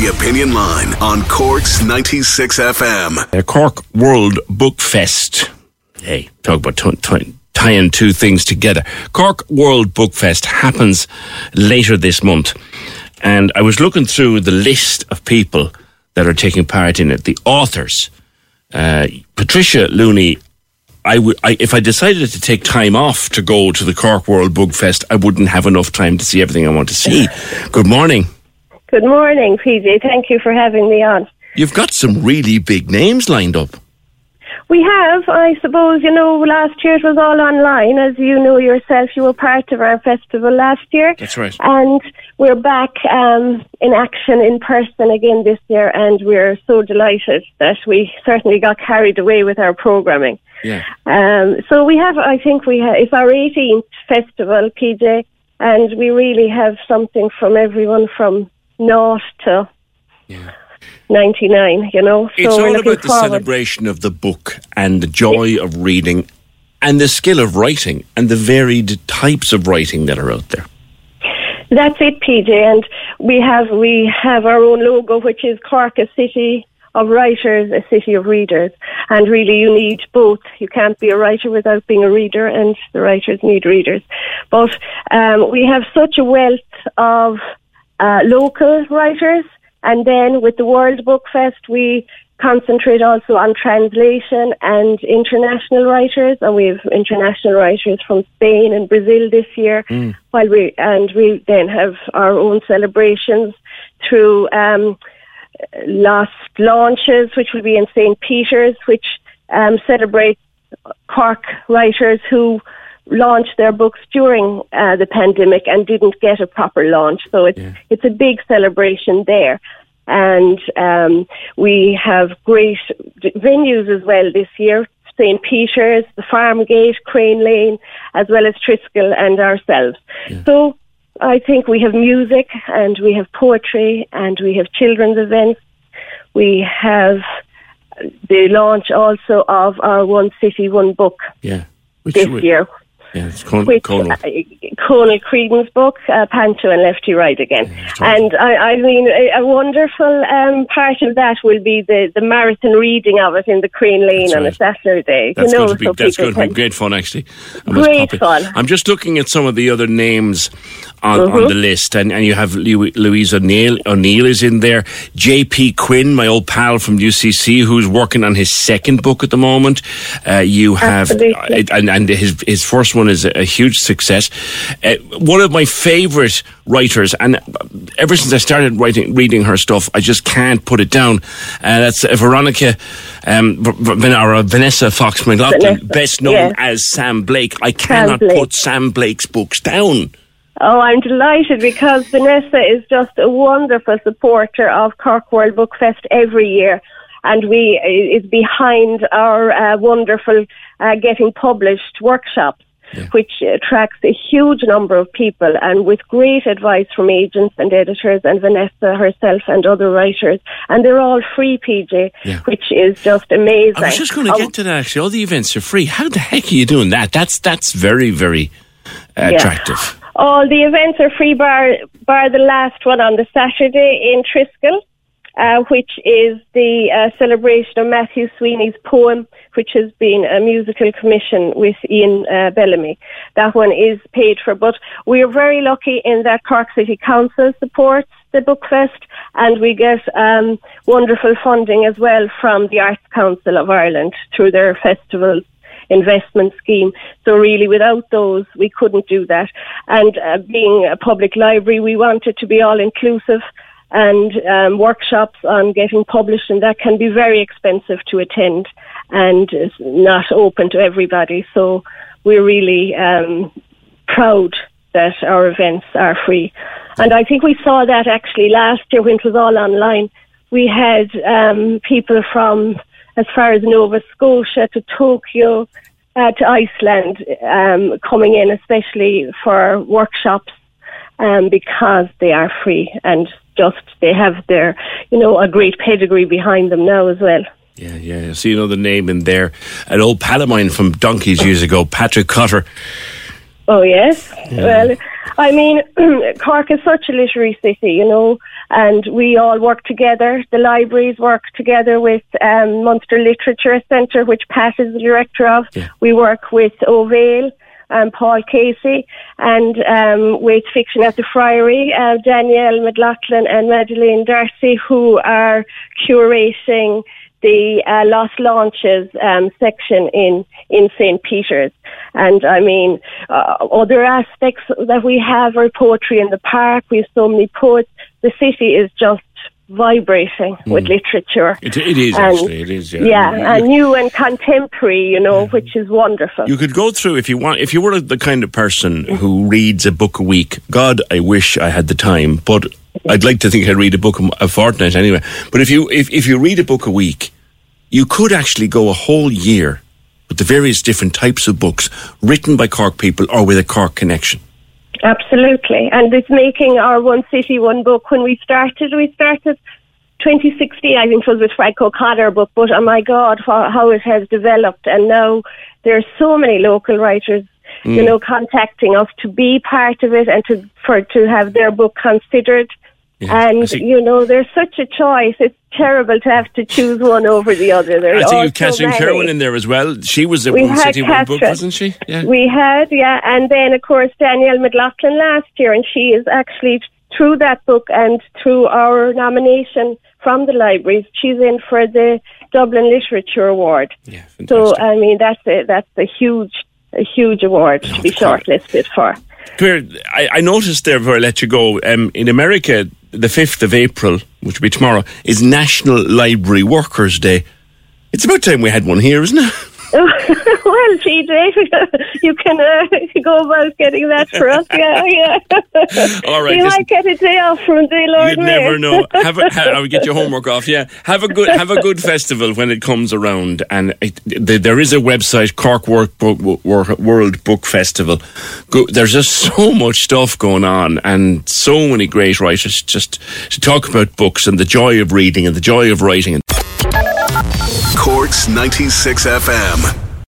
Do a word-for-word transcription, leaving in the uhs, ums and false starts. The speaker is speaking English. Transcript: The Opinion Line on Cork's ninety-six F M. The Cork World Book Fest. Hey, talk about t- t- tying two things together. Cork World Book Fest happens later this month. And I was looking through the list of people that are taking part in it. The authors, uh, Patricia Looney. I would, I, if I decided to take time off to go to the Cork World Book Fest, I wouldn't have enough time to see everything I want to see. Good morning. Good morning, P J. Thank you for having me on. You've got some really big names lined up. We have, I suppose, you know, last year it was all online. As you know yourself, you were part of our festival last year. That's right. And we're back um, in action in person again this year, and we're so delighted that we certainly got carried away with our programming. Yeah. Um, so we have, I think we have, it's our eighteenth festival, P J, and we really have something from everyone from nought to... Yeah. ninety-nine, you know. So it's all about the forward. Celebration of the book and the joy of reading and the skill of writing and the varied types of writing that are out there. That's it, P J. And we have we have our own logo, which is Cork, a city of writers, a city of readers. And really you need both. You can't be a writer without being a reader, and the writers need readers. But um, we have such a wealth of uh, local writers. And then with the World Book Fest, we concentrate also on translation and international writers. And we have international writers from Spain and Brazil this year. Mm. While we And we then have our own celebrations through um, last launches, which will be in Saint Peter's, which um, celebrates Cork writers who launched their books during uh, the pandemic and didn't get a proper launch. So it's yeah. it's a big celebration there. And um, we have great venues as well this year, Saint Peter's, the Farm Gate, Crane Lane, as well as Triskel and ourselves. Yeah. So I think we have music and we have poetry and we have children's events. We have the launch also of our One City, One Book yeah. Which this we- year. Yeah, it's Con- Which, Conal. Uh, Conal Creedon's book, uh, Panto and Lefty Right Again. Yeah, and I, I mean, a, a wonderful um, part of that will be the, the marathon reading of it in the Crane Lane that's on right. a Saturday. That's you know, going to be, so that's going to be great fun, actually. I great fun. I'm just looking at some of the other names on, mm-hmm. on the list, and, and you have Louise O'Neill, O'Neill is in there, J P Quinn, my old pal from U C C, who's working on his second book at the moment. Uh, you have, Absolutely. and, and his, his first one is a huge success. Uh, one of my favourite writers, and ever since I started writing, reading her stuff, I just can't put it down. Uh, that's uh, Veronica, um, or Vanessa Fox McLaughlin, Vanessa, best known yes. as Sam Blake. I cannot Sam Blake. put Sam Blake's books down. Oh, I'm delighted because Vanessa is just a wonderful supporter of Cork World Book Fest every year. And we is behind our uh, wonderful uh, Getting Published workshops. Yeah. Which attracts a huge number of people, and with great advice from agents and editors and Vanessa herself and other writers. And they're all free, P J, yeah. which is just amazing. I was just going to get um, to that, actually. All the events are free. How the heck are you doing that? That's that's very, very uh, yeah. attractive. All the events are free, bar, bar the last one on the Saturday in Triskel. Uh, which is the uh, celebration of Matthew Sweeney's poem, which has been a musical commission with Ian uh, Bellamy. That one is paid for, but we are very lucky in that Cork City Council supports the Book Fest, and we get um, wonderful funding as well from the Arts Council of Ireland through their festival investment scheme. So really, without those, we couldn't do that. And uh, being a public library, we wanted to be all-inclusive, and um, workshops on getting published, and that can be very expensive to attend and is not open to everybody. So we're really um, proud that our events are free. And I think we saw that actually last year when it was all online. We had um, people from as far as Nova Scotia to Tokyo uh, to Iceland um, coming in, especially for workshops, um, because they are free and just they have their, you know, a great pedigree behind them now as well. Yeah, yeah. So you know the name in there, an old pal of mine from Donkeys years ago, Patrick Cutter. Oh yes. Yeah. Well, I mean, Cork is such a literary city, you know, and we all work together. The libraries work together with um, Munster Literature Centre, which Pat is the director of. Yeah. We work with O'Vale and Paul Casey, and um, with Fiction at the Friary, uh, Danielle McLaughlin and Madeline Darcy, who are curating the uh, Lost Launches um, section in, in Saint Peter's. And I mean, uh, other aspects that we have are poetry in the park. We have so many poets. The city is just vibrating mm. with literature. It, it is, and, actually, it is. Yeah, yeah, and new and contemporary, you know, yeah. which is wonderful. You could go through, if you want, if you were the kind of person who reads a book a week, God, I wish I had the time, but I'd like to think I read a book a fortnight anyway. But if you if, if you read a book a week, you could actually go a whole year with the various different types of books written by Cork people or with a Cork connection. Absolutely. And it's making our One City, One Book. When we started, we started twenty sixteen, I think it was with Frank O'Connor book, but oh my God, how it has developed. And now there are so many local writers Mm. you know, contacting us to be part of it and to for to have their book considered. Yeah, and, you know, there's such a choice. It's terrible to have to choose one over the other. There I think you've Catherine Kerwin in there as well. She was the One City, One Book, wasn't she? Yeah. We had, yeah. And then, of course, Danielle McLaughlin last year, and she is actually, through that book and through our nomination from the libraries, she's in for the Dublin Literature Award. Yeah, so, I mean, that's a, that's a huge a huge award oh, to be shortlisted for. I, I noticed there before I let you go, um, in America, the fifth of April, which will be tomorrow, is National Library Workers' Day. It's about time we had one here, isn't it? Well, P J, you can uh, go about getting that for us. Yeah, yeah. All right. You might get a day off from the Lord Mayor. You never know. Have a, ha, I'll get your homework off. Yeah, have a good have a good festival when it comes around. And it, there is a website, Cork World Book Festival. Go, there's just so much stuff going on, and so many great writers just to talk about books and the joy of reading and the joy of writing. Cork's ninety-six F M.